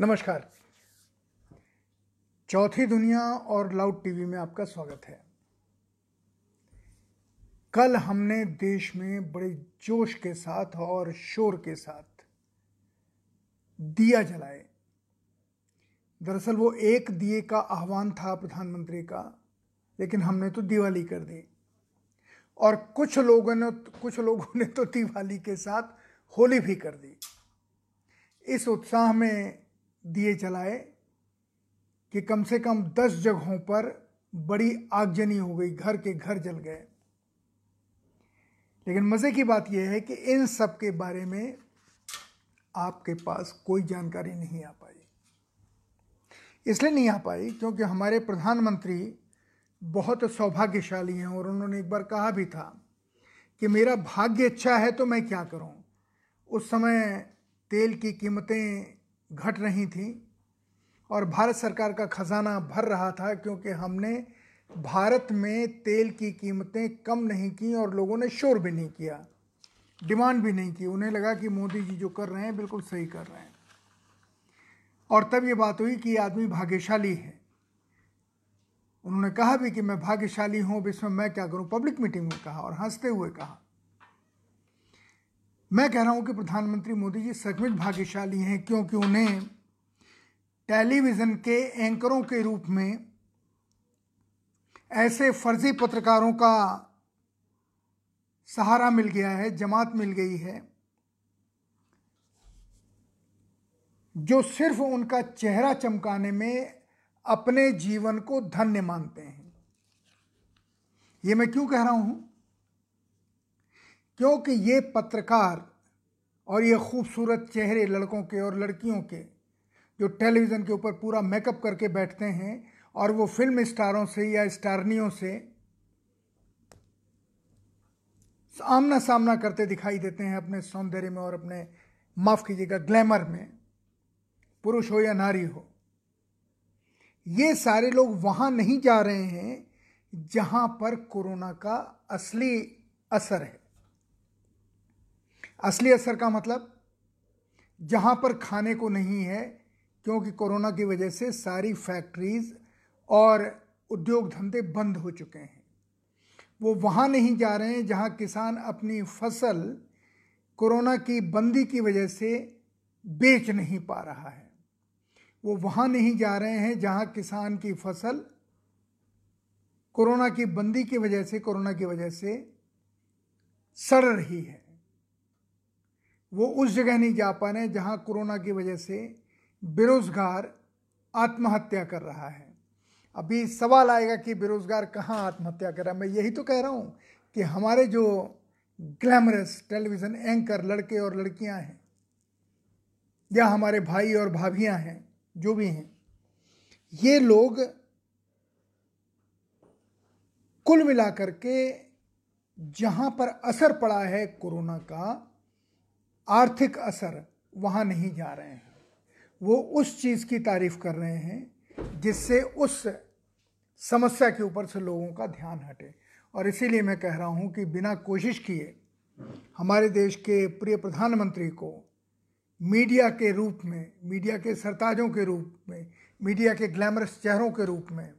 नमस्कार। चौथी दुनिया और लाउड टीवी में आपका स्वागत है। कल हमने देश में बड़े जोश के साथ और शोर के साथ दिया जलाए। दरअसल वो एक दिए का आह्वान था प्रधानमंत्री का, लेकिन हमने तो दिवाली कर दी और कुछ लोगों ने तो दिवाली के साथ होली भी कर दी। इस उत्साह में दिए जलाए कि कम से कम 10 जगहों पर बड़ी आगजनी हो गई, घर के घर जल गए। लेकिन मज़े की बात यह है कि इन सब के बारे में आपके पास कोई जानकारी नहीं आ पाई। इसलिए नहीं आ पाई क्योंकि हमारे प्रधानमंत्री बहुत सौभाग्यशाली हैं और उन्होंने एक बार कहा भी था कि मेरा भाग्य अच्छा है तो मैं क्या करूं। उस समय तेल की कीमतें घट रही थी और भारत सरकार का खजाना भर रहा था क्योंकि हमने भारत में तेल की कीमतें कम नहीं की और लोगों ने शोर भी नहीं किया, डिमांड भी नहीं की। उन्हें लगा कि मोदी जी जो कर रहे हैं बिल्कुल सही कर रहे हैं। और तब ये बात हुई कि ये आदमी भाग्यशाली है। उन्होंने कहा भी कि मैं भाग्यशाली हूँ, अब इसमें मैं क्या करूँ, पब्लिक मीटिंग में कहा और हंसते हुए कहा। मैं कह रहा हूं कि प्रधानमंत्री मोदी जी सचमुच भाग्यशाली हैं क्योंकि उन्हें टेलीविज़न के एंकरों के रूप में ऐसे फर्जी पत्रकारों का सहारा मिल गया है, जमात मिल गई है जो सिर्फ उनका चेहरा चमकाने में अपने जीवन को धन्य मानते हैं। ये मैं क्यों कह रहा हूं? क्योंकि ये पत्रकार और ये खूबसूरत चेहरे लड़कों के और लड़कियों के जो टेलीविज़न के ऊपर पूरा मेकअप करके बैठते हैं और वो फिल्म स्टारों से या स्टारनियों से आमना सामना करते दिखाई देते हैं अपने सौंदर्य में और अपने, माफ़ कीजिएगा, ग्लैमर में, पुरुष हो या नारी हो। ये सारे लोग वहाँ नहीं जा रहे हैं जहाँ पर कोरोना का असली असर है। असली असर का मतलब जहाँ पर खाने को नहीं है, क्योंकि कोरोना की वजह से सारी फैक्ट्रीज और उद्योग धंधे बंद हो चुके हैं। वो वहाँ नहीं जा रहे हैं जहाँ किसान अपनी फसल कोरोना की बंदी की वजह से बेच नहीं पा रहा है। वो वहाँ नहीं जा रहे हैं जहाँ किसान की फसल कोरोना की बंदी की वजह से, कोरोना की वजह से सड़ रही है। वो उस जगह नहीं जा पा रहे हैं जहाँ कोरोना की वजह से बेरोज़गार आत्महत्या कर रहा है। अभी सवाल आएगा कि बेरोज़गार कहाँ आत्महत्या कर रहा है। मैं यही तो कह रहा हूँ कि हमारे जो ग्लैमरस टेलीविज़न एंकर लड़के और लड़कियाँ हैं या हमारे भाई और भाभियाँ हैं, जो भी हैं, ये लोग कुल मिलाकर के जहाँ पर असर पड़ा है कोरोना का, आर्थिक असर, वहाँ नहीं जा रहे हैं। वो उस चीज़ की तारीफ कर रहे हैं जिससे उस समस्या के ऊपर से लोगों का ध्यान हटे। और इसीलिए मैं कह रहा हूँ कि बिना कोशिश किए हमारे देश के प्रिय प्रधानमंत्री को मीडिया के रूप में, मीडिया के सरताजों के रूप में, मीडिया के ग्लैमरस चेहरों के रूप में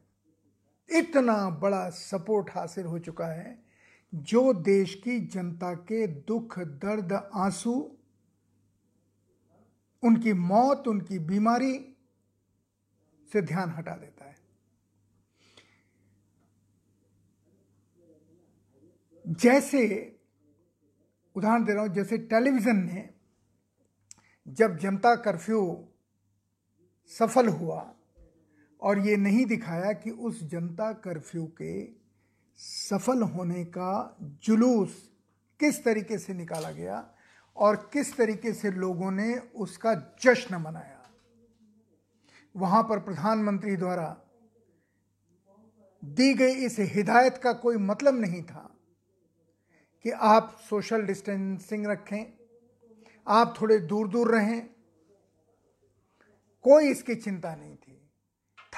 इतना बड़ा सपोर्ट हासिल हो चुका है जो देश की जनता के दुख, दर्द, आंसू, उनकी मौत, उनकी बीमारी से ध्यान हटा देता है। जैसे उदाहरण दे रहा हूं, जैसे टेलीविज़न ने जब जनता कर्फ्यू सफल हुआ और ये नहीं दिखाया कि उस जनता कर्फ्यू के सफल होने का जुलूस किस तरीके से निकाला गया और किस तरीके से लोगों ने उसका जश्न मनाया। वहाँ पर प्रधानमंत्री द्वारा दी गई इस हिदायत का कोई मतलब नहीं था कि आप सोशल डिस्टेंसिंग रखें, आप थोड़े दूर दूर रहें। कोई इसकी चिंता नहीं थी।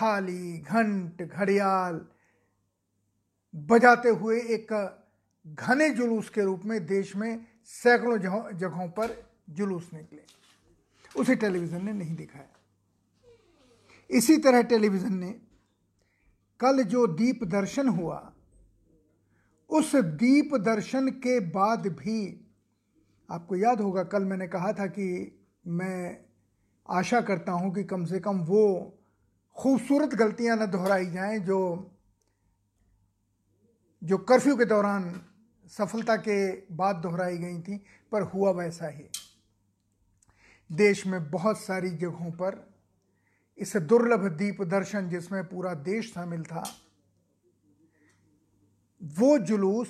थाली, घंट, घड़ियाल बजाते हुए एक घने जुलूस के रूप में देश में सैकड़ों जगहों पर जुलूस निकले। उसे टेलीविज़न ने नहीं दिखाया। इसी तरह टेलीविज़न ने कल जो दीप दर्शन हुआ, उस दीप दर्शन के बाद भी आपको याद होगा कल मैंने कहा था कि मैं आशा करता हूं कि कम से कम वो खूबसूरत गलतियां न दोहराई जाएं जो कर्फ्यू के दौरान सफलता के बाद दोहराई गई थी, पर हुआ वैसा ही। देश में बहुत सारी जगहों पर इस दुर्लभ दीप दर्शन जिसमें पूरा देश शामिल था, वो जुलूस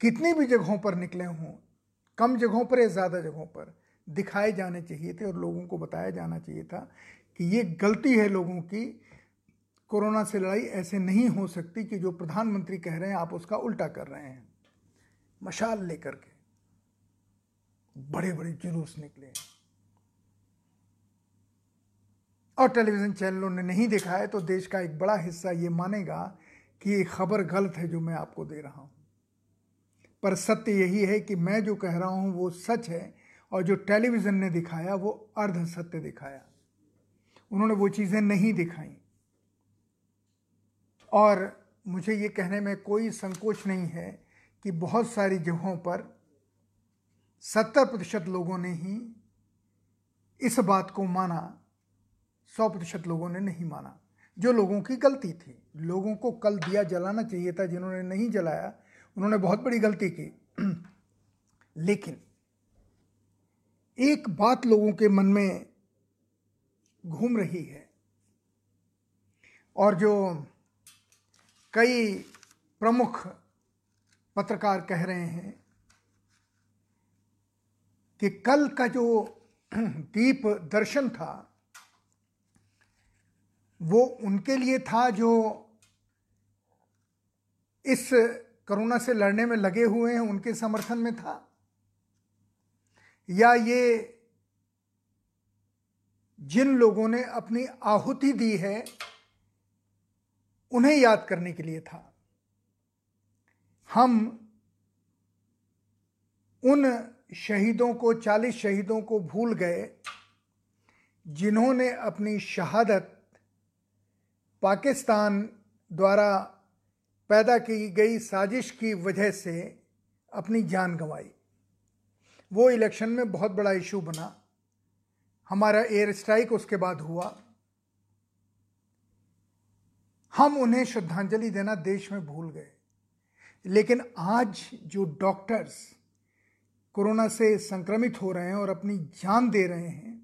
कितनी भी जगहों पर निकले हों, कम जगहों पर या ज़्यादा जगहों पर दिखाए जाने चाहिए थे और लोगों को बताया जाना चाहिए था कि ये गलती है लोगों की, कोरोना से लड़ाई ऐसे नहीं हो सकती कि जो प्रधानमंत्री कह रहे हैं आप उसका उल्टा कर रहे हैं। मशाल लेकर के बड़े बड़े जुलूस निकले और टेलीविज़न चैनलों ने नहीं दिखाया, तो देश का एक बड़ा हिस्सा ये मानेगा कि ये खबर गलत है जो मैं आपको दे रहा हूँ। पर सत्य यही है कि मैं जो कह रहा हूँ वो सच है और जो टेलीविज़न ने दिखाया वो अर्ध सत्य दिखाया। उन्होंने वो चीज़ें नहीं दिखाई और मुझे ये कहने में कोई संकोच नहीं है कि बहुत सारी जगहों पर 70% लोगों ने ही इस बात को माना, 100% लोगों ने नहीं माना, जो लोगों की गलती थी। लोगों को कल दिया जलाना चाहिए था, जिन्होंने नहीं जलाया उन्होंने बहुत बड़ी गलती की। लेकिन एक बात लोगों के मन में घूम रही है और जो कई प्रमुख पत्रकार कह रहे हैं कि कल का जो दीप दर्शन था वो उनके लिए था जो इस कोरोना से लड़ने में लगे हुए हैं, उनके समर्थन में था, या ये जिन लोगों ने अपनी आहुति दी है उन्हें याद करने के लिए था। हम उन शहीदों को, 40 शहीदों को भूल गए जिन्होंने अपनी शहादत पाकिस्तान द्वारा पैदा की गई साजिश की वजह से अपनी जान गंवाई। वो इलेक्शन में बहुत बड़ा इशू बना, हमारा एयर स्ट्राइक उसके बाद हुआ। हम उन्हें श्रद्धांजलि देना देश में भूल गए। लेकिन आज जो डॉक्टर्स कोरोना से संक्रमित हो रहे हैं और अपनी जान दे रहे हैं,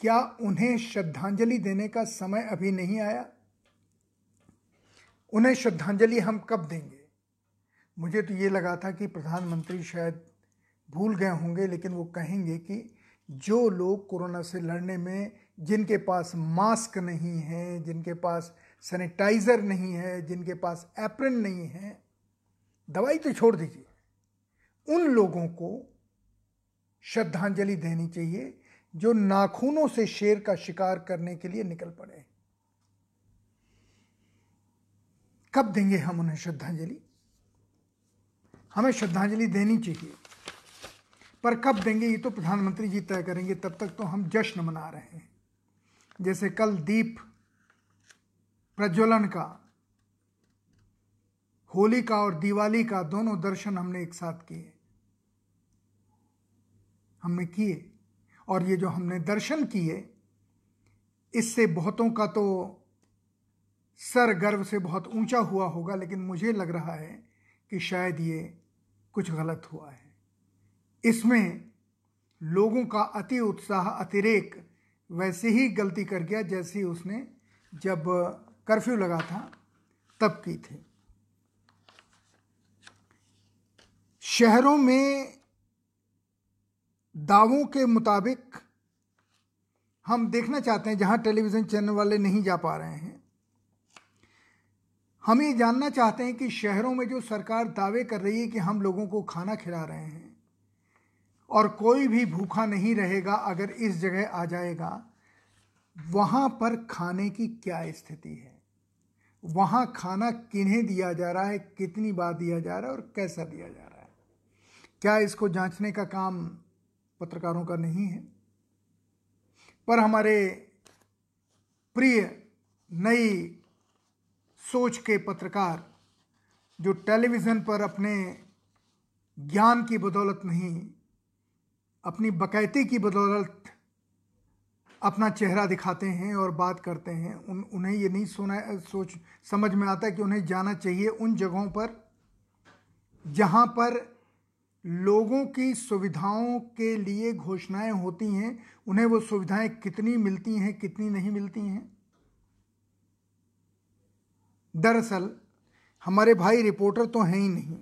क्या उन्हें श्रद्धांजलि देने का समय अभी नहीं आया? उन्हें श्रद्धांजलि हम कब देंगे? मुझे तो ये लगा था कि प्रधानमंत्री शायद भूल गए होंगे, लेकिन वो कहेंगे कि जो लोग कोरोना से लड़ने में, जिनके पास मास्क नहीं है, जिनके पास सैनिटाइज़र नहीं है, जिनके पास एप्रन नहीं है, दवाई तो छोड़ दीजिए, उन लोगों को श्रद्धांजलि देनी चाहिए जो नाखूनों से शेर का शिकार करने के लिए निकल पड़े। कब देंगे हम उन्हें श्रद्धांजलि? हमें श्रद्धांजलि देनी चाहिए, पर कब देंगे ये तो प्रधानमंत्री जी तय करेंगे। तब तक तो हम जश्न मना रहे हैं, जैसे कल दीप प्रज्वलन का, होली का और दिवाली का दोनों दर्शन हमने एक साथ किए, हमने किए। और ये जो हमने दर्शन किए, इससे बहुतों का तो सर गर्व से बहुत ऊंचा हुआ होगा, लेकिन मुझे लग रहा है कि शायद ये कुछ गलत हुआ है। इसमें लोगों का अति उत्साह, अतिरेक वैसे ही गलती कर गया जैसी उसने जब कर्फ्यू लगा था तब की थी। शहरों में दावों के मुताबिक हम देखना चाहते हैं, जहां टेलीविज़न चैनल वाले नहीं जा पा रहे हैं, हम ये जानना चाहते हैं कि शहरों में जो सरकार दावे कर रही है कि हम लोगों को खाना खिला रहे हैं और कोई भी भूखा नहीं रहेगा अगर इस जगह आ जाएगा, वहां पर खाने की क्या स्थिति है? वहां खाना किन्हें दिया जा रहा है, कितनी बार दिया जा रहा है और कैसा दिया जा रहा है? क्या इसको जांचने का काम पत्रकारों का नहीं है? पर हमारे प्रिय नई सोच के पत्रकार जो टेलीविज़न पर अपने ज्ञान की बदौलत नहीं, अपनी बकैती की बदौलत अपना चेहरा दिखाते हैं और बात करते हैं, उन्हें ये नहीं समझ में आता कि उन्हें जाना चाहिए उन जगहों पर जहाँ पर लोगों की सुविधाओं के लिए घोषणाएं होती हैं, उन्हें वो सुविधाएं कितनी मिलती हैं कितनी नहीं मिलती हैं। दरअसल हमारे भाई रिपोर्टर तो हैं ही नहीं।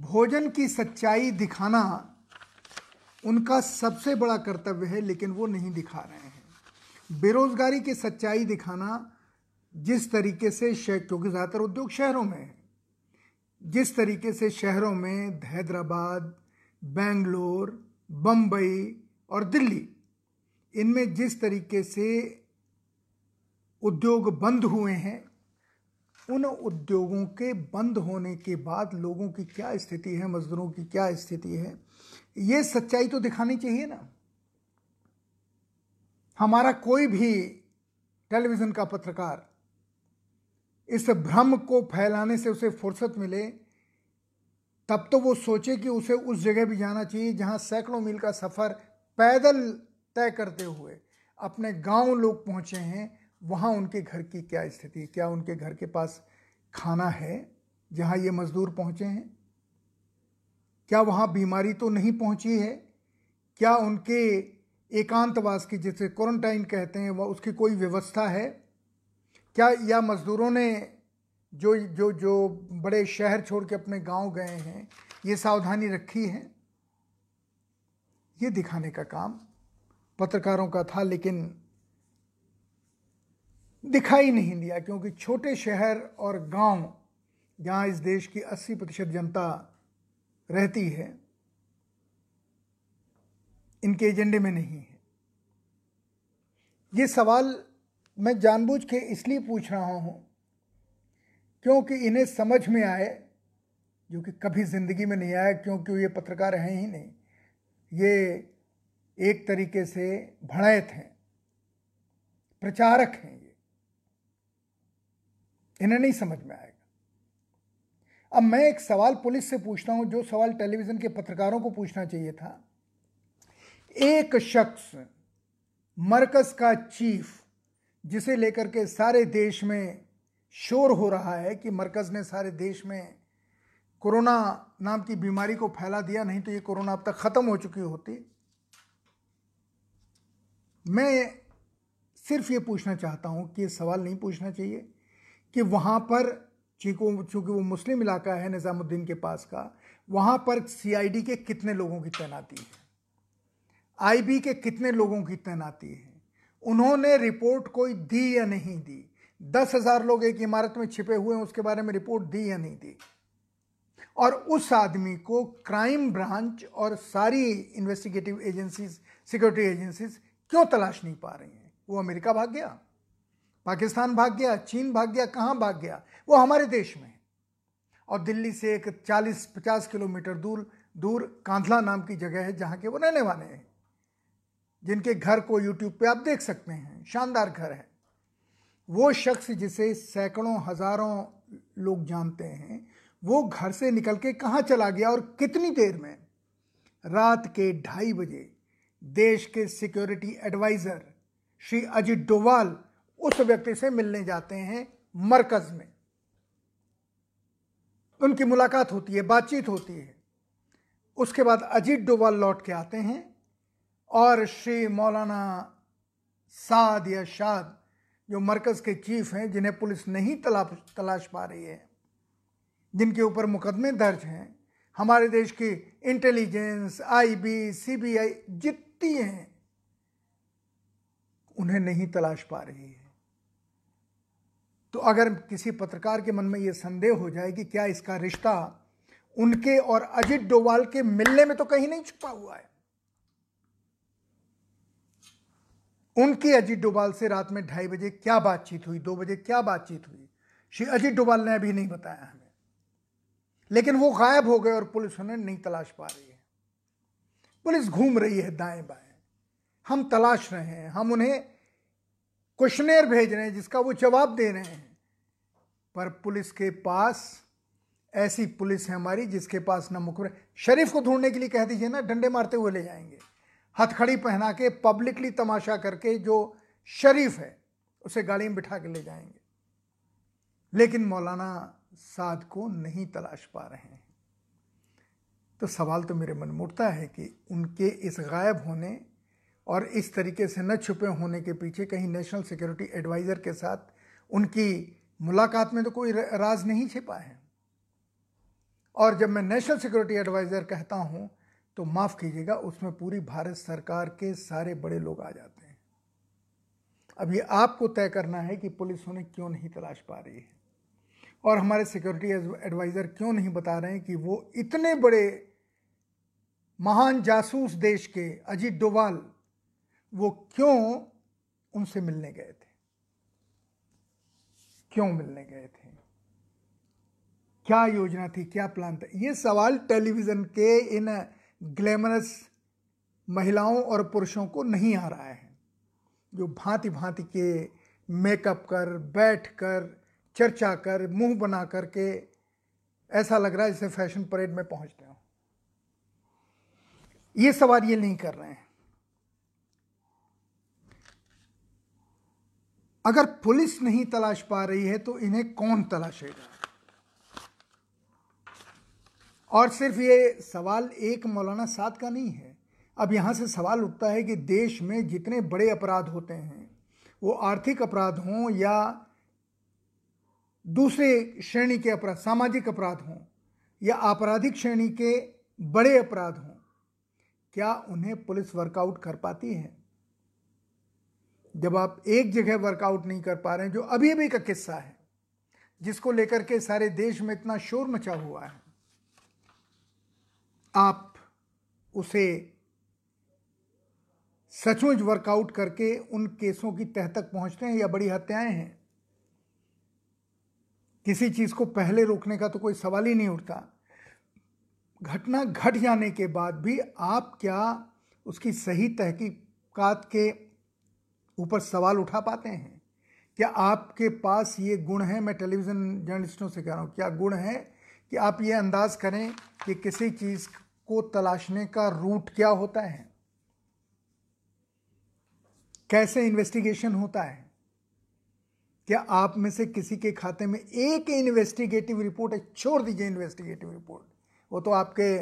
भोजन की सच्चाई दिखाना उनका सबसे बड़ा कर्तव्य है, लेकिन वो नहीं दिखा रहे हैं। बेरोजगारी की सच्चाई दिखाना जिस तरीके से क्योंकि ज़्यादातर उद्योग शहरों में है, जिस तरीके से शहरों में हैदराबाद, बेंगलोर, बम्बई और दिल्ली, इनमें जिस तरीके से उद्योग बंद हुए हैं, उन उद्योगों के बंद होने के बाद लोगों की क्या स्थिति है, मजदूरों की क्या स्थिति है, ये सच्चाई तो दिखानी चाहिए ना। हमारा कोई भी टेलीविज़न का पत्रकार इस भ्रम को फैलाने से उसे फुर्सत मिले तब तो वो सोचे कि उसे उस जगह भी जाना चाहिए जहाँ सैकड़ों मील का सफ़र पैदल तय करते हुए अपने गांव लोग पहुँचे हैं, वहाँ उनके घर की क्या स्थिति, क्या उनके घर के पास खाना है जहाँ ये मज़दूर पहुँचे हैं, क्या वहाँ बीमारी तो नहीं पहुँची है, क्या उनके एकांतवास की जिसे क्वारंटाइन कहते हैं वह उसकी कोई व्यवस्था है क्या, या मज़दूरों ने जो जो जो बड़े शहर छोड़ के अपने गांव गए हैं ये सावधानी रखी है। ये दिखाने का काम पत्रकारों का था, लेकिन दिखाई नहीं दिया, क्योंकि छोटे शहर और गांव जहाँ इस देश की 80% जनता रहती है, इनके एजेंडे में नहीं है। ये सवाल मैं जानबूझ के इसलिए पूछ रहा हूँ क्योंकि इन्हें समझ में आए, जो कि कभी ज़िंदगी में नहीं आया, क्योंकि ये पत्रकार हैं ही नहीं, ये एक तरीके से भड़ैत हैं, प्रचारक हैं, ये इन्हें नहीं समझ में आएगा। अब मैं एक सवाल पुलिस से पूछता हूँ, जो सवाल टेलीविज़न के पत्रकारों को पूछना चाहिए था। एक शख्स, मरकज़ का चीफ, जिसे लेकर के सारे देश में शोर हो रहा है कि मरकज़ ने सारे देश में कोरोना नाम की बीमारी को फैला दिया, नहीं तो ये कोरोना अब तक ख़त्म हो चुकी होती। मैं सिर्फ ये पूछना चाहता हूँ कि ये सवाल नहीं पूछना चाहिए कि वहाँ पर चूँकि वो मुस्लिम इलाका है निज़ामुद्दीन के पास का, वहाँ पर CID के कितने लोगों की तैनाती है, IB के कितने लोगों की तैनाती है, उन्होंने रिपोर्ट कोई दी या नहीं दी, 10,000 लोग एक इमारत में छिपे हुए हैं उसके बारे में रिपोर्ट दी या नहीं दी। और उस आदमी को क्राइम ब्रांच और सारी इन्वेस्टिगेटिव एजेंसीज, सिक्योरिटी एजेंसीज क्यों तलाश नहीं पा रही हैं? वो अमेरिका भाग गया, पाकिस्तान भाग गया, चीन भाग गया, कहाँ भाग गया? वो हमारे देश में है। और दिल्ली से एक 40-50 किलोमीटर दूर कांधला नाम की जगह है जहाँ के वो रहने वाले हैं, जिनके घर को YouTube पे आप देख सकते हैं, शानदार घर है। वो शख्स जिसे सैकड़ों हज़ारों लोग जानते हैं, वो घर से निकल के कहाँ चला गया और कितनी देर में? रात के 2:30 बजे देश के सिक्योरिटी एडवाइज़र श्री अजित डोवाल उस व्यक्ति से मिलने जाते हैं मरकज़ में, उनकी मुलाकात होती है, बातचीत होती है। उसके बाद अजित डोवाल लौट के आते हैं और श्री मौलाना साद या शाद, जो मरकज़ के चीफ हैं, जिन्हें पुलिस नहीं तलाश पा रही है, जिनके ऊपर मुकदमे दर्ज हैं, हमारे देश की इंटेलिजेंस, IB, CBI जितनी हैं, उन्हें नहीं तलाश पा रही है। तो अगर किसी पत्रकार के मन में ये संदेह हो जाए कि क्या इसका रिश्ता उनके और अजित डोवाल के मिलने में तो कहीं नहीं छुपा हुआ है, उनकी अजित डोवाल से रात में 2:30 बजे क्या बातचीत हुई, 2 बजे क्या बातचीत हुई, श्री अजित डोवाल ने अभी नहीं बताया हमें, लेकिन वो गायब हो गए और पुलिस उन्हें नहीं तलाश पा रही है। पुलिस घूम रही है दाएं बाएं, हम तलाश रहे हैं, हम उन्हें क्वेश्चनेयर भेज रहे हैं जिसका वो जवाब दे रहे हैं, पर पुलिस के पास ऐसी पुलिस है हमारी जिसके पास ना मुखबिर, शरीफ को ढूंढने के लिए कह दीजिए ना, डंडे मारते हुए ले जाएंगे, हथकड़ी पहना के पब्लिकली तमाशा करके जो शरीफ है उसे गाड़ी में बिठा के ले जाएंगे, लेकिन मौलाना साद को नहीं तलाश पा रहे हैं। तो सवाल तो मेरे मन में उठता है कि उनके इस गायब होने और इस तरीके से न छुपे होने के पीछे कहीं नेशनल सिक्योरिटी एडवाइज़र के साथ उनकी मुलाकात में तो कोई राज नहीं छिपा है। और जब मैं नेशनल सिक्योरिटी एडवाइज़र कहता हूं तो माफ़ कीजिएगा, उसमें पूरी भारत सरकार के सारे बड़े लोग आ जाते हैं। अब ये आपको तय करना है कि पुलिस उन्हें क्यों नहीं तलाश पा रही है और हमारे सिक्योरिटी एडवाइज़र क्यों नहीं बता रहे हैं कि वो इतने बड़े महान जासूस देश के अजीत डोवाल, वो क्यों उनसे मिलने गए थे, क्यों मिलने गए थे, क्या योजना थी, क्या प्लान था। ये सवाल टेलीविज़न के इन ग्लैमरस महिलाओं और पुरुषों को नहीं आ रहा है जो भांति भांति के मेकअप कर, बैठ कर, चर्चा कर, मुंह बना कर के ऐसा लग रहा है जैसे फैशन परेड में पहुंच गए हो। ये सवाल ये नहीं कर रहे हैं। अगर पुलिस नहीं तलाश पा रही है तो इन्हें कौन तलाशेगा। और सिर्फ ये सवाल एक मौलाना साद का नहीं है। अब यहाँ से सवाल उठता है कि देश में जितने बड़े अपराध होते हैं, वो आर्थिक अपराध हों या दूसरे श्रेणी के अपराध, सामाजिक अपराध हों या आपराधिक श्रेणी के बड़े अपराध हों, क्या उन्हें पुलिस वर्कआउट कर पाती है। जब आप एक जगह वर्कआउट नहीं कर पा रहे हैं, जो अभी अभी का किस्सा है जिसको लेकर के सारे देश में इतना शोर मचा हुआ है, आप उसे सचमुच वर्कआउट करके उन केसों की तह तक पहुंचते हैं या बड़ी हत्याएं हैं। किसी चीज को पहले रोकने का तो कोई सवाल ही नहीं उठता। घटना घट जाने के बाद भी आप क्या उसकी सही तहकीकात के ऊपर सवाल उठा पाते हैं, क्या आपके पास ये गुण है। मैं टेलीविज़न जर्नलिस्टों से कह रहा हूँ, क्या गुण है कि आप ये अंदाज़ करें कि किसी चीज़ को तलाशने का रूट क्या होता है, कैसे इन्वेस्टिगेशन होता है। क्या आप में से किसी के खाते में एक इन्वेस्टिगेटिव रिपोर्ट है, छोड़ दीजिए इन्वेस्टिगेटिव रिपोर्ट, वो तो आपके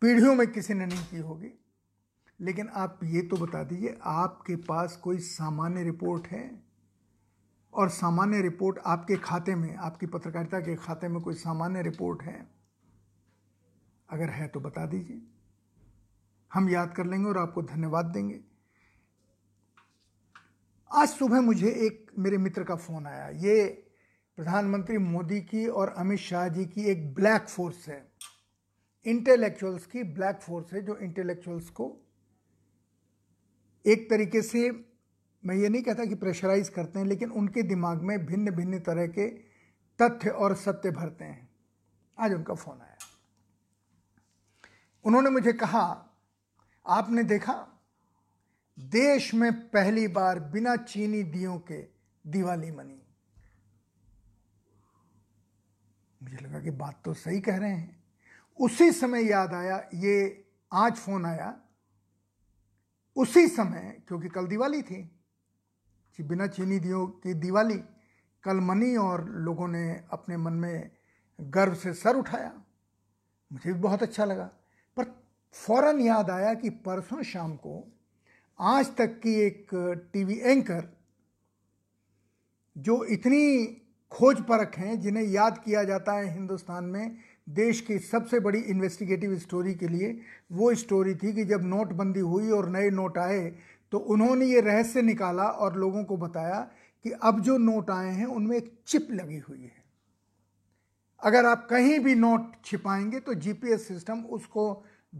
पीढ़ियों में किसी ने नहीं की होगी, लेकिन आप ये तो बता दीजिए आपके पास कोई सामान्य रिपोर्ट है। और सामान्य रिपोर्ट आपके खाते में, आपकी पत्रकारिता के खाते में कोई सामान्य रिपोर्ट है, अगर है तो बता दीजिए, हम याद कर लेंगे और आपको धन्यवाद देंगे। आज सुबह मुझे एक मेरे मित्र का फ़ोन आया। ये प्रधानमंत्री मोदी की और अमित शाह जी की एक ब्लैक फोर्स है, इंटेलेक्चुअल्स की ब्लैक फोर्स है, जो इंटेलेक्चुअल्स को एक तरीके से, मैं ये नहीं कहता कि प्रेशराइज करते हैं, लेकिन उनके दिमाग में भिन्न भिन्न तरह के तथ्य और सत्य भरते हैं। आज उनका फ़ोन आया, उन्होंने मुझे कहा आपने देखा देश में पहली बार बिना चीनी दियों के दिवाली मनी। मुझे लगा कि बात तो सही कह रहे हैं। उसी समय याद आया, ये आज फ़ोन आया उसी समय, क्योंकि कल दिवाली थी, बिना चीनी दियों की दिवाली कल मनी, और लोगों ने अपने मन में गर्व से सर उठाया। मुझे भी बहुत अच्छा लगा, पर फौरन याद आया कि परसों शाम को आज तक की एक टीवी एंकर जो इतनी खोज परख हैं, जिन्हें याद किया जाता है हिंदुस्तान में देश की सबसे बड़ी इन्वेस्टिगेटिव स्टोरी के लिए, वो स्टोरी थी कि जब नोटबंदी हुई और नए नोट आए तो उन्होंने ये रहस्य निकाला और लोगों को बताया कि अब जो नोट आए हैं उनमें एक चिप लगी हुई है, अगर आप कहीं भी नोट छिपाएंगे तो जीपीएस सिस्टम उसको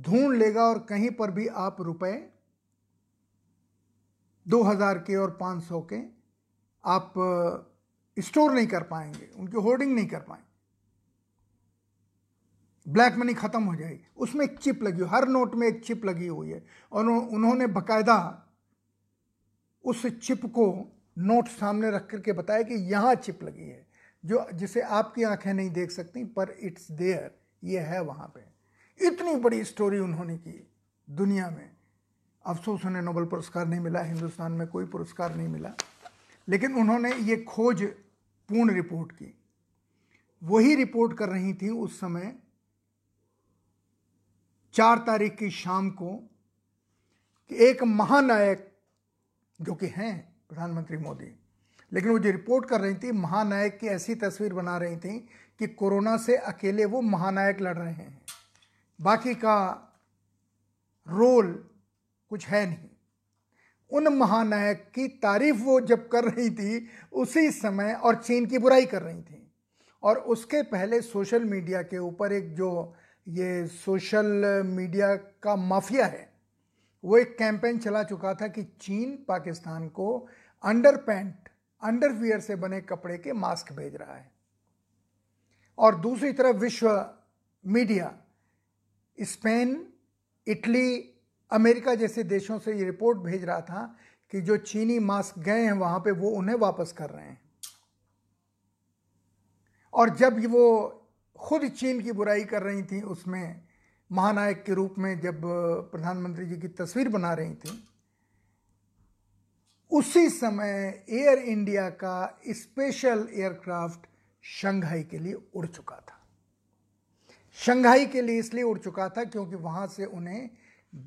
ढूंढ लेगा और कहीं पर भी आप रुपए 2000 के और 500 के आप स्टोर नहीं कर पाएंगे, उनकी होर्डिंग नहीं कर पाएंगे। ब्लैक मनी ख़त्म हो जाएगी। उसमें एक चिप लगी हुई, हर नोट में एक चिप लगी हुई है और उन्होंने बकायदा उस चिप को नोट सामने रख करके बताया कि यहाँ चिप लगी है, जो जिसे आपकी आंखें नहीं देख सकती पर इट्स देयर, ये है वहाँ पे। इतनी बड़ी स्टोरी उन्होंने की दुनिया में। अफसोस उन्हें नोबेल पुरस्कार नहीं मिला, हिंदुस्तान में कोई पुरस्कार नहीं मिला, लेकिन उन्होंने ये खोज पूर्ण रिपोर्ट की। वही रिपोर्ट कर रही थी उस समय 4 तारीख की शाम को कि एक महानायक जो कि हैं प्रधानमंत्री मोदी, लेकिन वो जो रिपोर्ट कर रही थी महानायक की ऐसी तस्वीर बना रही थी कि कोरोना से अकेले वो महानायक लड़ रहे हैं, बाकी का रोल कुछ है नहीं। उन महानायक की तारीफ वो जब कर रही थी उसी समय, और चीन की बुराई कर रही थी, और उसके पहले सोशल मीडिया के ऊपर एक जो ये सोशल मीडिया का माफिया है वो एक कैंपेन चला चुका था कि चीन पाकिस्तान को अंडरपैंट, अंडरवियर से बने कपड़े के मास्क भेज रहा है। और दूसरी तरफ विश्व मीडिया स्पेन, इटली, अमेरिका जैसे देशों से ये रिपोर्ट भेज रहा था कि जो चीनी मास्क गए हैं वहाँ पे वो उन्हें वापस कर रहे हैं। और जब वो खुद चीन की बुराई कर रही थी उसमें महानायक के रूप में जब प्रधानमंत्री जी की तस्वीर बना रही थी, उसी समय एयर इंडिया का स्पेशल एयरक्राफ्ट शंघाई के लिए उड़ चुका था। शंघाई के लिए इसलिए उड़ चुका था क्योंकि वहाँ से उन्हें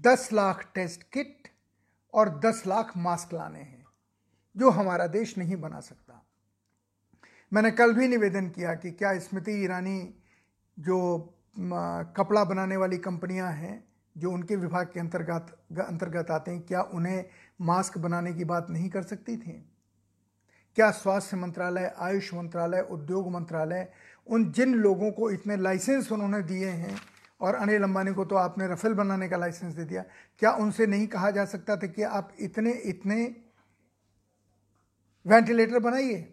10 लाख टेस्ट किट और 10 लाख मास्क लाने हैं, जो हमारा देश नहीं बना सकता। मैंने कल भी निवेदन किया कि क्या स्मृति ईरानी जो कपड़ा बनाने वाली कंपनियां हैं जो उनके विभाग के अंतर्गत आते हैं, क्या उन्हें मास्क बनाने की बात नहीं कर सकती थी? क्या स्वास्थ्य मंत्रालय, आयुष मंत्रालय, उद्योग मंत्रालय, उन जिन लोगों को इतने लाइसेंस उन्होंने दिए हैं, और अनिल अंबानी को तो आपने रफेल बनाने का लाइसेंस दे दिया, क्या उनसे नहीं कहा जा सकता था कि आप इतने इतने वेंटिलेटर बनाइए,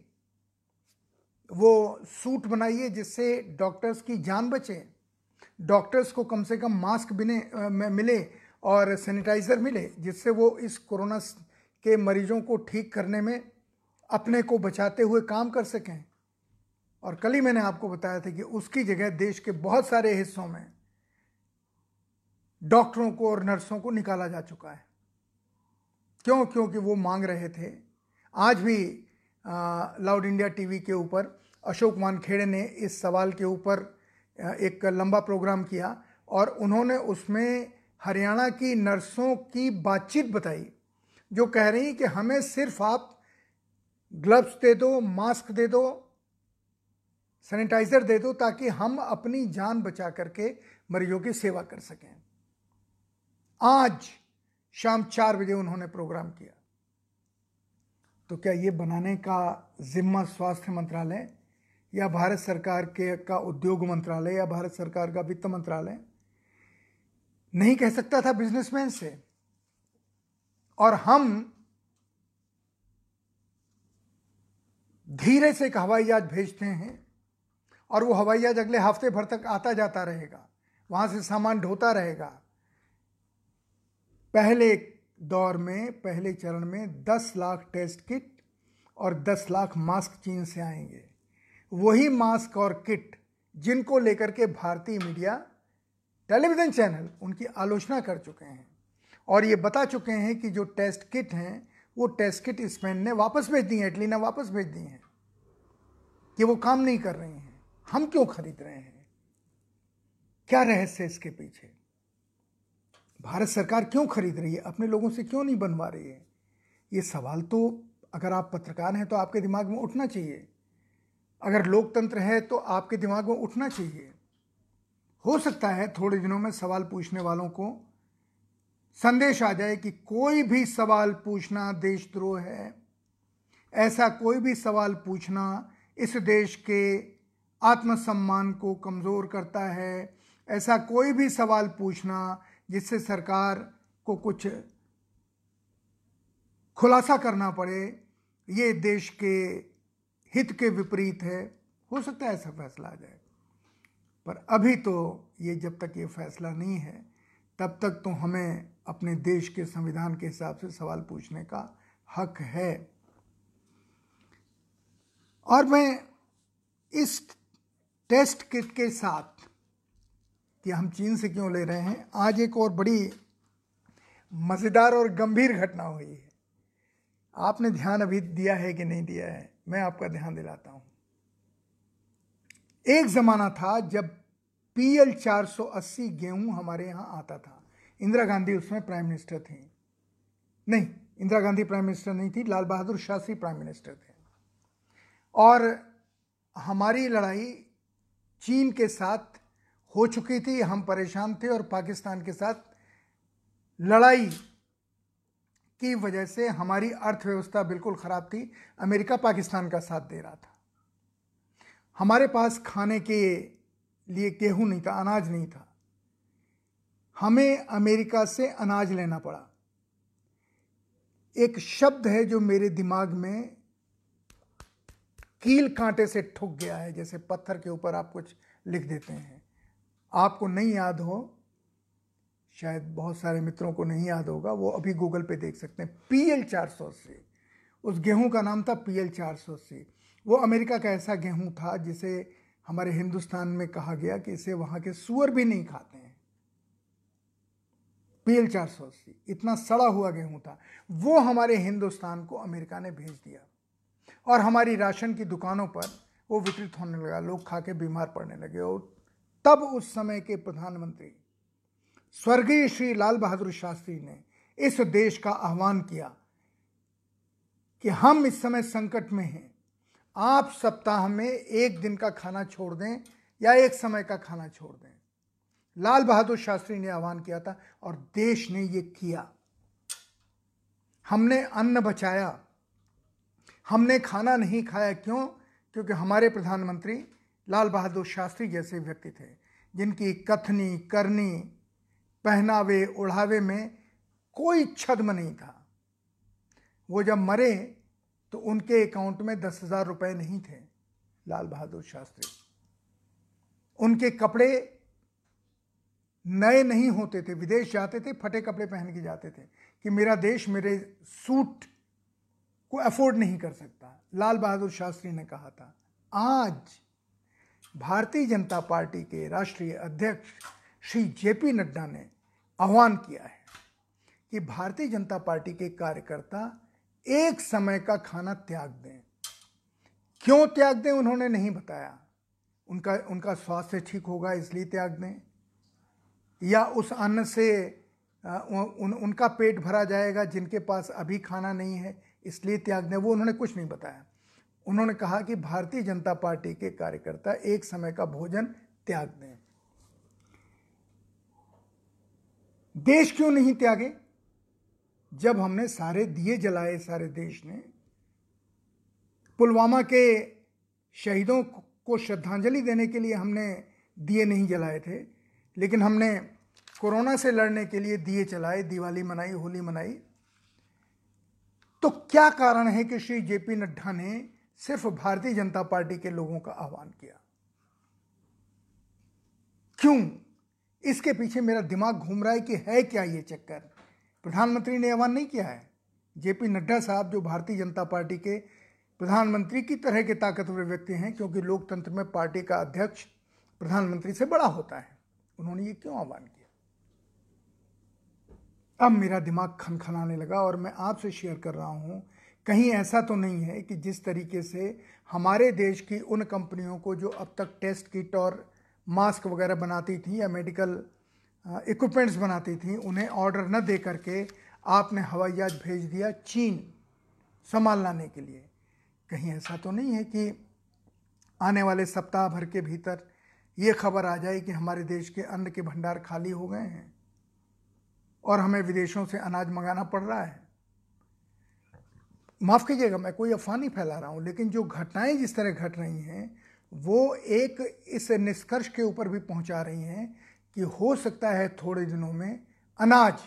वो सूट बनाइए जिससे डॉक्टर्स की जान बचे, डॉक्टर्स को कम से कम मास्क मिले और सैनिटाइज़र मिले जिससे वो इस कोरोना के मरीजों को ठीक करने में अपने को बचाते हुए काम कर सकें। और कल ही मैंने आपको बताया था कि उसकी जगह देश के बहुत सारे हिस्सों में डॉक्टरों को और नर्सों को निकाला जा चुका है। क्यों? क्योंकि वो मांग रहे थे। आज भी लाउड इंडिया टीवी के ऊपर अशोक वानखेड़े ने इस सवाल के ऊपर एक लंबा प्रोग्राम किया और उन्होंने उसमें हरियाणा की नर्सों की बातचीत बताई, जो कह रही कि हमें सिर्फ आप ग्लव्स दे दो, मास्क दे दो, सैनिटाइज़र दे दो, ताकि हम अपनी जान बचा करके मरीजों की सेवा कर सकें। आज शाम 4 बजे उन्होंने प्रोग्राम किया। तो क्या ये बनाने का जिम्मा स्वास्थ्य मंत्रालय या भारत सरकार के का उद्योग मंत्रालय या भारत सरकार का वित्त मंत्रालय नहीं कह सकता था बिजनेसमैन से? और हम धीरे से एक हवाई जहाज भेजते हैं और वो हवाई जहाज अगले हफ्ते भर तक आता जाता रहेगा, वहाँ से सामान ढोता रहेगा। पहले दौर में, पहले चरण में 10 लाख टेस्ट किट और 10 लाख मास्क चीन से आएंगे। वही मास्क और किट जिनको लेकर के भारतीय मीडिया, टेलीविज़न चैनल उनकी आलोचना कर चुके हैं और ये बता चुके हैं कि जो टेस्ट किट हैं वो टेस्ट किट स्पेन ने वापस भेज दी हैं, इटली ने वापस भेज दी हैं कि वो काम नहीं कर रही हैं। हम क्यों खरीद रहे हैं? क्या रहस्य इसके पीछे? भारत सरकार क्यों खरीद रही है? अपने लोगों से क्यों नहीं बनवा रही है? ये सवाल तो अगर आप पत्रकार हैं तो आपके दिमाग में उठना चाहिए, अगर लोकतंत्र है तो आपके दिमाग में उठना चाहिए। हो सकता है थोड़े दिनों में सवाल पूछने वालों को संदेश आ जाए कि कोई भी सवाल पूछना देशद्रोह है, ऐसा कोई भी सवाल पूछना इस देश के आत्मसम्मान को कमज़ोर करता है, ऐसा कोई भी सवाल पूछना जिससे सरकार को कुछ खुलासा करना पड़े ये देश के हित के विपरीत है। हो सकता है ऐसा फैसला आ जाए, पर अभी तो ये जब तक ये फैसला नहीं है तब तक तो हमें अपने देश के संविधान के हिसाब से सवाल पूछने का हक है। और मैं इस टेस्ट किट के साथ कि हम चीन से क्यों ले रहे हैं, आज एक और बड़ी मज़ेदार और गंभीर घटना हुई है। आपने ध्यान अभी दिया है कि नहीं दिया है, मैं आपका ध्यान दिलाता हूँ। एक ज़माना था जब पीएल 480 गेहूँ हमारे यहाँ आता था। इंदिरा गांधी उसमें प्राइम मिनिस्टर थी, नहीं इंदिरा गांधी प्राइम मिनिस्टर नहीं थी, लाल बहादुर शास्त्री प्राइम मिनिस्टर थे। और हमारी लड़ाई चीन के साथ हो चुकी थी, हम परेशान थे, और पाकिस्तान के साथ लड़ाई की वजह से हमारी अर्थव्यवस्था बिल्कुल ख़राब थी। अमेरिका पाकिस्तान का साथ दे रहा था, हमारे पास खाने के लिए गेहूँ नहीं था, अनाज नहीं था, हमें अमेरिका से अनाज लेना पड़ा। एक शब्द है जो मेरे दिमाग में कील कांटे से ठुक गया है, जैसे पत्थर के ऊपर आप कुछ लिख देते हैं, आपको नहीं याद हो, शायद बहुत सारे मित्रों को नहीं याद होगा, वो अभी गूगल पे देख सकते हैं। PL 480, उस गेहूं का नाम था PL 480। वो अमेरिका का ऐसा गेहूं था जिसे हमारे हिंदुस्तान में कहा गया कि इसे वहां के सूअर भी नहीं खाते हैं। PL 480 इतना सड़ा हुआ गेहूं था, वो हमारे हिंदुस्तान को अमेरिका ने भेज दिया और हमारी राशन की दुकानों पर वो वितरित होने लगा, लोग खा के बीमार पड़ने लगे। और तब उस समय के प्रधानमंत्री स्वर्गीय श्री लाल बहादुर शास्त्री ने इस देश का आह्वान किया कि हम इस समय संकट में हैं, आप सप्ताह में एक दिन का खाना छोड़ दें या एक समय का खाना छोड़ दें। लाल बहादुर शास्त्री ने आह्वान किया था और देश ने ये किया। हमने अन्न बचाया, हमने खाना नहीं खाया। क्यों? क्योंकि हमारे प्रधानमंत्री लाल बहादुर शास्त्री जैसे व्यक्ति थे जिनकी कथनी करनी पहनावे ओढ़ावे में कोई छद्म नहीं था। वो जब मरे तो उनके अकाउंट में 10,000 रुपये नहीं थे। लाल बहादुर शास्त्री, उनके कपड़े नए नहीं होते थे, विदेश जाते थे फटे कपड़े पहन के जाते थे कि मेरा देश मेरे सूट को अफोर्ड नहीं कर सकता। लाल बहादुर शास्त्री ने कहा था। आज भारतीय जनता पार्टी के राष्ट्रीय अध्यक्ष श्री JP नड्डा ने आह्वान किया है कि भारतीय जनता पार्टी के कार्यकर्ता एक समय का खाना त्याग दें। क्यों त्याग दें उन्होंने नहीं बताया। उनका स्वास्थ्य ठीक होगा इसलिए त्याग दें, या उस अन्न से उनका पेट भरा जाएगा जिनके पास अभी खाना नहीं है इसलिए त्याग दें, वो उन्होंने कुछ नहीं बताया। उन्होंने कहा कि भारतीय जनता पार्टी के कार्यकर्ता एक समय का भोजन त्याग दें। देश क्यों नहीं त्यागे? जब हमने सारे दिए जलाए, सारे देश ने पुलवामा के शहीदों को श्रद्धांजलि देने के लिए हमने दिए नहीं जलाए थे, लेकिन हमने कोरोना से लड़ने के लिए दिए जलाए, दिवाली मनाई, होली मनाई। तो क्या कारण है कि श्री JP नड्डा ने सिर्फ भारतीय जनता पार्टी के लोगों का आह्वान किया? क्यों? इसके पीछे मेरा दिमाग घूम रहा है कि है क्या ये चक्कर। प्रधानमंत्री ने आह्वान नहीं किया है। JP नड्डा साहब जो भारतीय जनता पार्टी के प्रधानमंत्री की तरह के ताकतवर व्यक्ति हैं, क्योंकि लोकतंत्र में पार्टी का अध्यक्ष प्रधानमंत्री से बड़ा होता है, उन्होंने ये क्यों आह्वान किया? अब मेरा दिमाग खनखनाने लगा और मैं आपसे शेयर कर रहा हूँ, कहीं ऐसा तो नहीं है कि जिस तरीके से हमारे देश की उन कंपनियों को जो अब तक टेस्ट किट और मास्क वगैरह बनाती थी या मेडिकल इक्विपमेंट्स बनाती थी, उन्हें ऑर्डर न दे करके आपने हवाई जहाज भेज दिया चीन सामान लाने के लिए। कहीं ऐसा तो नहीं है कि आने वाले सप्ताह भर के भीतर ये खबर आ जाए कि हमारे देश के अन्न के भंडार खाली हो गए हैं और हमें विदेशों से अनाज मंगाना पड़ रहा है। माफ़ कीजिएगा, मैं कोई अफवाह नहीं फैला रहा हूँ, लेकिन जो घटनाएं जिस तरह घट रही हैं वो एक इस निष्कर्ष के ऊपर भी पहुँचा रही हैं कि हो सकता है थोड़े दिनों में अनाज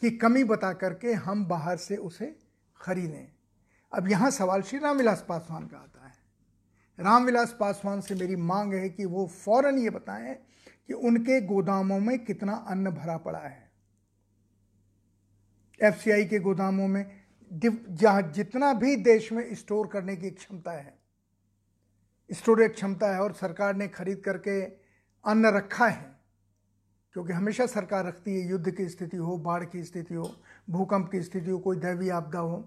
की कमी बता करके हम बाहर से उसे खरीदें। अब यहाँ सवाल श्री रामविलास पासवान का आता है। रामविलास पासवान से मेरी मांग है कि वो फौरन ये बताएं कि उनके गोदामों में कितना अन्न भरा पड़ा है। एफसीआई के गोदामों में जहाँ जितना भी देश में स्टोर करने की क्षमता है, स्टोरेज क्षमता है, और सरकार ने खरीद करके अन्न रखा है, क्योंकि हमेशा सरकार रखती है, युद्ध की स्थिति हो, बाढ़ की स्थिति हो, भूकंप की स्थिति हो, कोई दैवीय आपदा हो,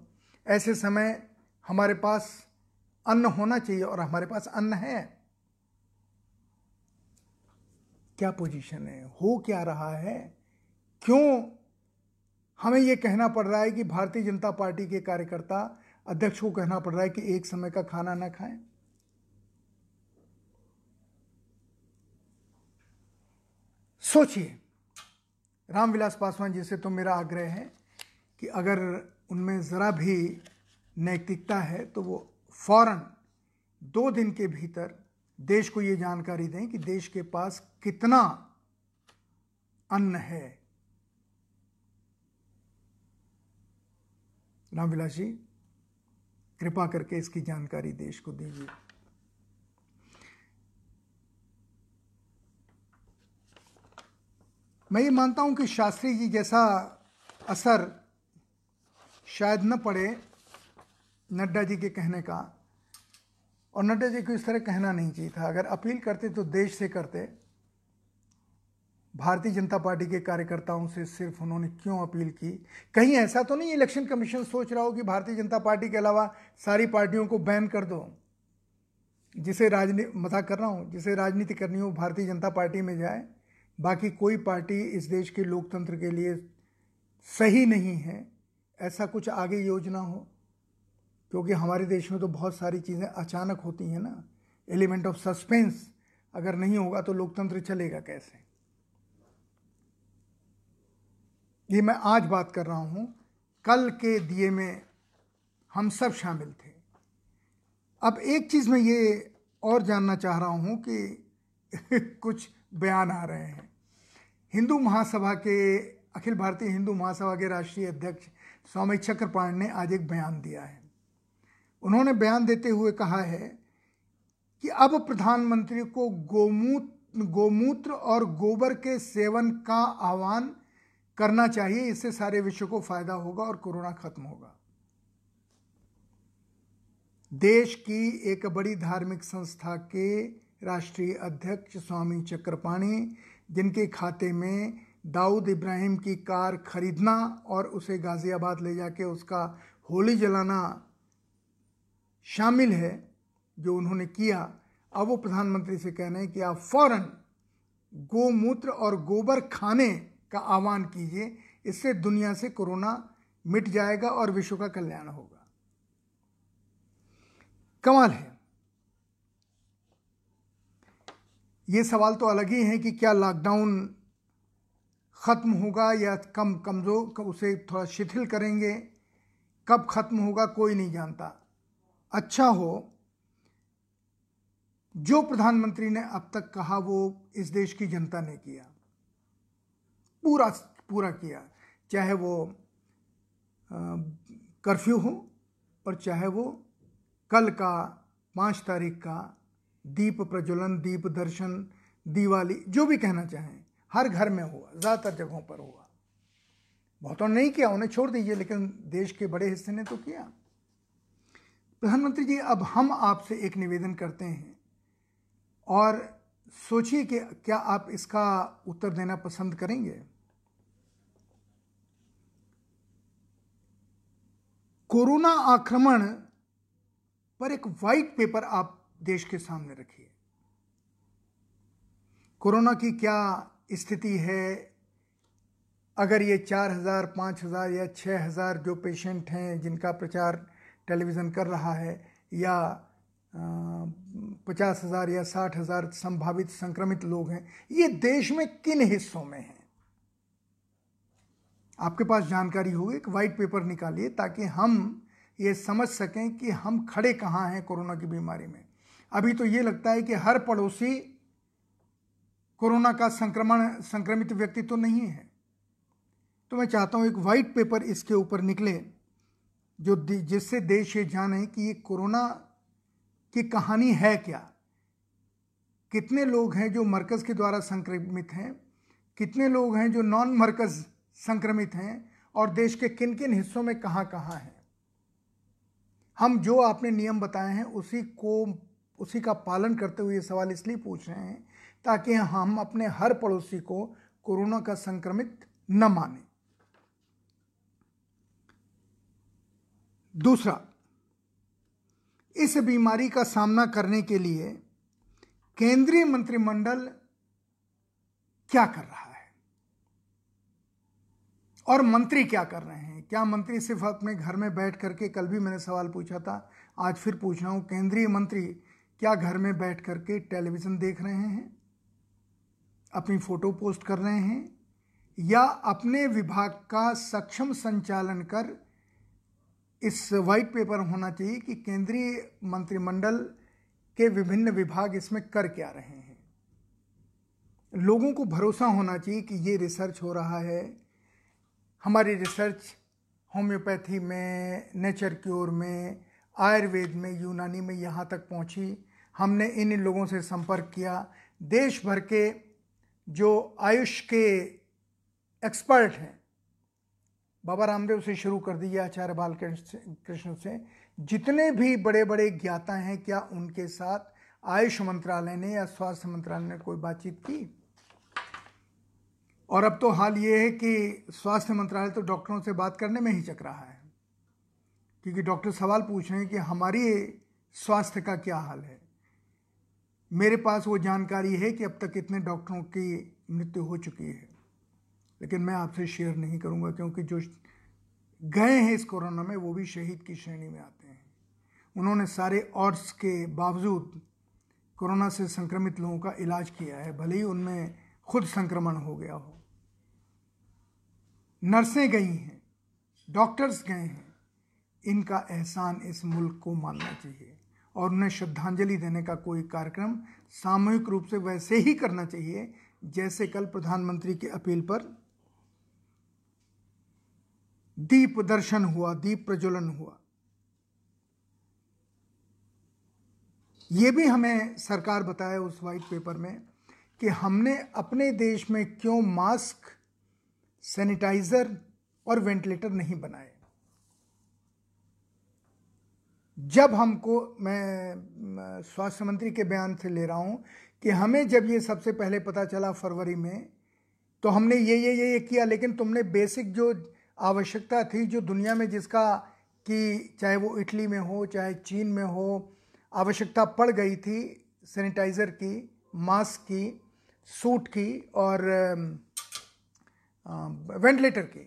ऐसे समय हमारे पास अन्न होना चाहिए, और हमारे पास अन्न है। क्या पोजीशन है, हो क्या रहा है, क्यों हमें यह कहना पड़ रहा है कि भारतीय जनता पार्टी के कार्यकर्ता अध्यक्ष को कहना पड़ रहा है कि एक समय का खाना ना खाएं? सोचिए। रामविलास पासवान जी से तो मेरा आग्रह है कि अगर उनमें ज़रा भी नैतिकता है तो वो फौरन 2 दिन के भीतर देश को ये जानकारी दें कि देश के पास कितना अन्न है। रामविलास जी, कृपा करके इसकी जानकारी देश को दीजिए। मैं ये मानता हूं कि शास्त्री जी जैसा असर शायद न पड़े नड्डा जी के कहने का, और नड्डा जी को इस तरह कहना नहीं चाहिए था। अगर अपील करते तो देश से करते, भारतीय जनता पार्टी के कार्यकर्ताओं से सिर्फ उन्होंने क्यों अपील की? कहीं ऐसा तो नहीं इलेक्शन कमीशन सोच रहा हो कि भारतीय जनता पार्टी के अलावा सारी पार्टियों को बैन कर दो। जिसे राजनीति, मजाक कर रहा हूँ, जिसे राजनीति करनी हो भारतीय जनता पार्टी में जाए, बाकी कोई पार्टी इस देश के लोकतंत्र के लिए सही नहीं है। ऐसा कुछ आगे योजना हो, क्योंकि हमारे देश में तो बहुत सारी चीज़ें अचानक होती हैं ना। एलिमेंट ऑफ सस्पेंस अगर नहीं होगा तो लोकतंत्र चलेगा कैसे? ये मैं आज बात कर रहा हूँ, कल के दिए में हम सब शामिल थे। अब एक चीज़ मैं ये और जानना चाह रहा हूँ कि कुछ बयान आ रहे हैं। हिंदू महासभा के, अखिल भारतीय हिंदू महासभा के राष्ट्रीय अध्यक्ष स्वामी चक्रपाणि ने आज एक बयान दिया है। उन्होंने बयान देते हुए कहा है कि अब प्रधानमंत्री को गोमूत्र और गोबर के सेवन का आह्वान करना चाहिए, इससे सारे विश्व को फायदा होगा और कोरोना खत्म होगा। देश की एक बड़ी धार्मिक संस्था के राष्ट्रीय अध्यक्ष स्वामी चक्रपाणि, जिनके खाते में दाऊद इब्राहिम की कार खरीदना और उसे गाजियाबाद ले जाके उसका होली जलाना शामिल है, जो उन्होंने किया, अब वो प्रधानमंत्री से कह रहे हैं कि आप फौरन गोमूत्र और गोबर खाने का आह्वान कीजिए, इससे दुनिया से कोरोना मिट जाएगा और विश्व का कल्याण होगा। कमाल है। ये सवाल तो अलग ही है कि क्या लॉकडाउन ख़त्म होगा या कमज़ोर उसे थोड़ा शिथिल करेंगे, कब ख़त्म होगा कोई नहीं जानता। अच्छा हो जो प्रधानमंत्री ने अब तक कहा वो इस देश की जनता ने किया, पूरा किया, चाहे वो कर्फ्यू हो और चाहे वो कल का 5 तारीख का दीप प्रज्वलन, दीप दर्शन, दिवाली, जो भी कहना चाहें, हर घर में हुआ, ज़्यादातर जगहों पर हुआ। बहुतों ने नहीं किया, उन्हें छोड़ दीजिए, लेकिन देश के बड़े हिस्से ने तो किया। प्रधानमंत्री जी, अब हम आपसे एक निवेदन करते हैं और सोचिए कि क्या आप इसका उत्तर देना पसंद करेंगे। कोरोना आक्रमण पर एक वाइट पेपर आप देश के सामने रखिए। कोरोना की क्या स्थिति है, अगर ये 4,000, 5,000 या 6,000 जो पेशेंट हैं जिनका प्रचार टेलीविज़न कर रहा है, या 50,000 या 60,000 संभावित संक्रमित लोग हैं, ये देश में किन हिस्सों में हैं? आपके पास जानकारी होगी, एक वाइट पेपर निकालिए ताकि हम ये समझ सकें कि हम खड़े कहाँ हैं कोरोना की बीमारी में। अभी तो ये लगता है कि हर पड़ोसी कोरोना का संक्रमित व्यक्ति तो नहीं है। तो मैं चाहता हूँ एक वाइट पेपर इसके ऊपर निकले, जो जिससे देश ये जाने कि ये कोरोना कि कहानी है क्या, कितने लोग हैं जो मरकज़ के द्वारा संक्रमित हैं, कितने लोग हैं जो नॉन मरकज़ संक्रमित हैं और देश के किन किन हिस्सों में कहाँ कहाँ हैं। हम जो आपने नियम बताए हैं उसी का पालन करते हुए ये सवाल इसलिए पूछ रहे हैं ताकि हम अपने हर पड़ोसी को कोरोना का संक्रमित न माने। दूसरा, इस बीमारी का सामना करने के लिए केंद्रीय मंत्रिमंडल क्या कर रहा है और मंत्री क्या कर रहे हैं। क्या मंत्री सिर्फ अपने घर में बैठ करके, कल भी मैंने सवाल पूछा था, आज फिर पूछ रहा हूं, केंद्रीय मंत्री क्या घर में बैठ करके टेलीविज़न देख रहे हैं, अपनी फ़ोटो पोस्ट कर रहे हैं या अपने विभाग का सक्षम संचालन कर इस वाइट पेपर होना चाहिए कि केंद्रीय मंत्रिमंडल के विभिन्न विभाग इसमें कर क्या रहे हैं। लोगों को भरोसा होना चाहिए कि ये रिसर्च हो रहा है, हमारी रिसर्च होम्योपैथी में, नेचर क्योर में, आयुर्वेद में, यूनानी में यहाँ तक पहुँची, हमने इन लोगों से संपर्क किया, देश भर के जो आयुष के एक्सपर्ट हैं, बाबा रामदेव से शुरू कर दिया, आचार्य बाल कृष्ण से, जितने भी बड़े बड़े ज्ञाता हैं, क्या उनके साथ आयुष मंत्रालय ने या स्वास्थ्य मंत्रालय ने कोई बातचीत की। और अब तो हाल ये है कि स्वास्थ्य मंत्रालय तो डॉक्टरों से बात करने में ही हिचक रहा है क्योंकि डॉक्टर सवाल पूछ रहे हैं कि हमारी स्वास्थ्य का क्या हाल है। मेरे पास वो जानकारी है कि अब तक इतने डॉक्टरों की मृत्यु हो चुकी है, लेकिन मैं आपसे शेयर नहीं करूंगा क्योंकि जो गए हैं इस कोरोना में वो भी शहीद की श्रेणी में आते हैं। उन्होंने सारे ऑड्स के बावजूद कोरोना से संक्रमित लोगों का इलाज किया है, भले ही उनमें खुद संक्रमण हो गया हो। नर्सें गई हैं, डॉक्टर्स गए हैं, इनका एहसान इस मुल्क को मानना चाहिए और उन्हें श्रद्धांजलि देने का कोई कार्यक्रम सामूहिक रूप से वैसे ही करना चाहिए जैसे कल प्रधानमंत्री की अपील पर दीप दर्शन हुआ, दीप प्रज्वलन हुआ। ये भी हमें सरकार बताए उस वाइट पेपर में कि हमने अपने देश में क्यों मास्क, सैनिटाइजर और वेंटिलेटर नहीं बनाए। जब हमको, मैं स्वास्थ्य मंत्री के बयान से ले रहा हूं कि हमें जब ये सबसे पहले पता चला फरवरी में, तो हमने ये किया, लेकिन तुमने बेसिक जो आवश्यकता थी, जो दुनिया में जिसका कि चाहे वो इटली में हो चाहे चीन में हो आवश्यकता पड़ गई थी, सैनिटाइज़र की, मास्क की, सूट की और वेंटिलेटर की,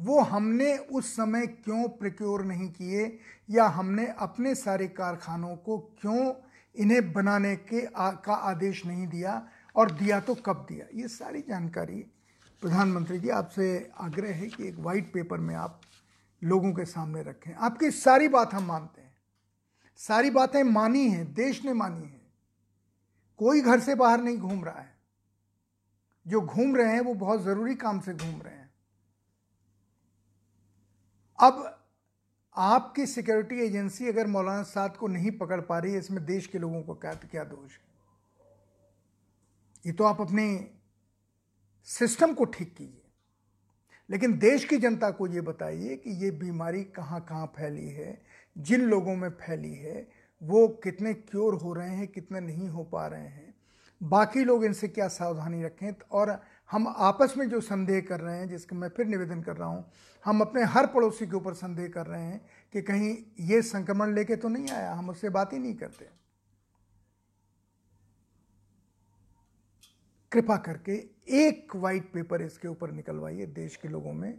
वो हमने उस समय क्यों प्रिक्योर नहीं किए या हमने अपने सारे कारखानों को क्यों इन्हें बनाने के का आदेश नहीं दिया और दिया तो कब दिया। ये सारी जानकारी प्रधानमंत्री जी, आपसे आग्रह है कि एक वाइट पेपर में आप लोगों के सामने रखें। आपकी सारी बात हम मानते हैं, सारी बातें मानी हैं, देश ने मानी है, कोई घर से बाहर नहीं घूम रहा है, जो घूम रहे हैं वो बहुत ज़रूरी काम से घूम रहे हैं। अब आपकी सिक्योरिटी एजेंसी अगर मौलाना साद को नहीं पकड़ पा रही है, इसमें देश के लोगों को क्या दोष है। ये तो आप अपने सिस्टम को ठीक कीजिए, लेकिन देश की जनता को ये बताइए कि ये बीमारी कहाँ कहाँ फैली है, जिन लोगों में फैली है वो कितने क्योर हो रहे हैं, कितने नहीं हो पा रहे हैं, बाकी लोग इनसे क्या सावधानी रखें। और हम आपस में जो संदेह कर रहे हैं, जिसका मैं फिर निवेदन कर रहा हूं, हम अपने हर पड़ोसी के ऊपर संदेह कर रहे हैं कि कहीं ये संक्रमण लेके तो नहीं आया, हम उससे बात ही नहीं करते। कृपा करके एक वाइट पेपर इसके ऊपर निकलवाइए, देश के लोगों में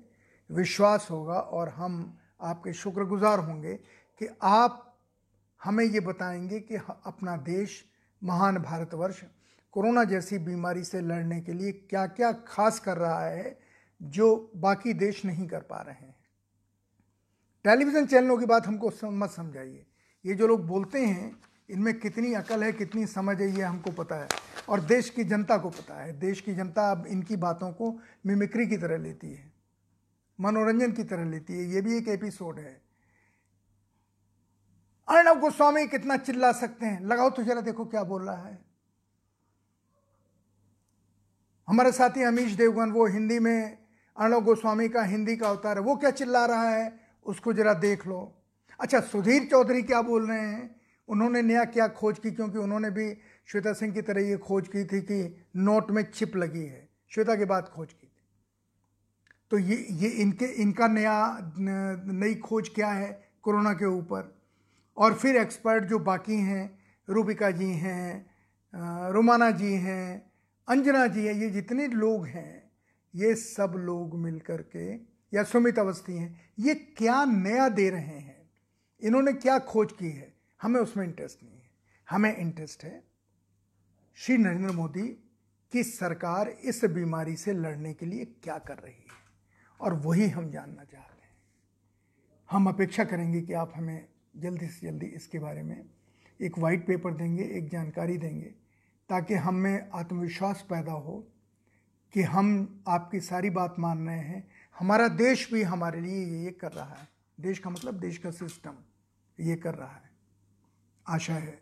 विश्वास होगा और हम आपके शुक्रगुजार होंगे कि आप हमें ये बताएंगे कि अपना देश, महान भारतवर्ष, कोरोना जैसी बीमारी से लड़ने के लिए क्या क्या खास कर रहा है जो बाकी देश नहीं कर पा रहे हैं। टेलीविज़न चैनलों की बात हमको मत समझाइए, ये जो लोग बोलते हैं इनमें कितनी अकल है, कितनी समझ है, ये हमको पता है और देश की जनता को पता है। देश की जनता अब इनकी बातों को मिमिक्री की तरह लेती है, मनोरंजन की तरह लेती है, ये भी एक एपिसोड है। अर्णव गोस्वामी कितना चिल्ला सकते हैं, लगाओ तो जरा देखो क्या बोल रहा है। हमारे साथी अमीश देवगन, वो हिंदी में अर्णव गोस्वामी का हिंदी का अवतार है, वो क्या चिल्ला रहा है उसको जरा देख लो। अच्छा, सुधीर चौधरी क्या बोल रहे हैं, उन्होंने नया क्या खोज की, क्योंकि उन्होंने भी श्वेता सिंह की तरह ये खोज की थी कि नोट में चिप लगी है, श्वेता के बाद खोज की थी। तो ये इनका नई खोज क्या है कोरोना के ऊपर। और फिर एक्सपर्ट जो बाकी हैं, रूबिका जी हैं, रोमाना जी हैं, अंजना जी हैं, ये जितने लोग हैं ये सब लोग मिलकर के, या सुमित अवस्थी हैं, ये क्या नया दे रहे हैं, इन्होंने क्या खोज की है, हमें उसमें इंटरेस्ट नहीं है। हमें इंटरेस्ट है श्री नरेंद्र मोदी की सरकार इस बीमारी से लड़ने के लिए क्या कर रही है, और वही हम जानना चाहते हैं। हम अपेक्षा करेंगे कि आप हमें जल्दी से जल्दी इसके बारे में एक वाइट पेपर देंगे, एक जानकारी देंगे, ताकि हम में आत्मविश्वास पैदा हो कि हम आपकी सारी बात मान रहे हैं, हमारा देश भी हमारे लिए ये कर रहा है। देश का मतलब देश का सिस्टम ये कर रहा है। आशा है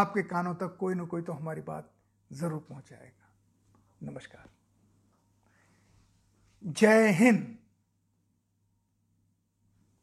आपके कानों तक कोई ना कोई तो हमारी बात ज़रूर पहुंचाएगा। नमस्कार, जय हिंद।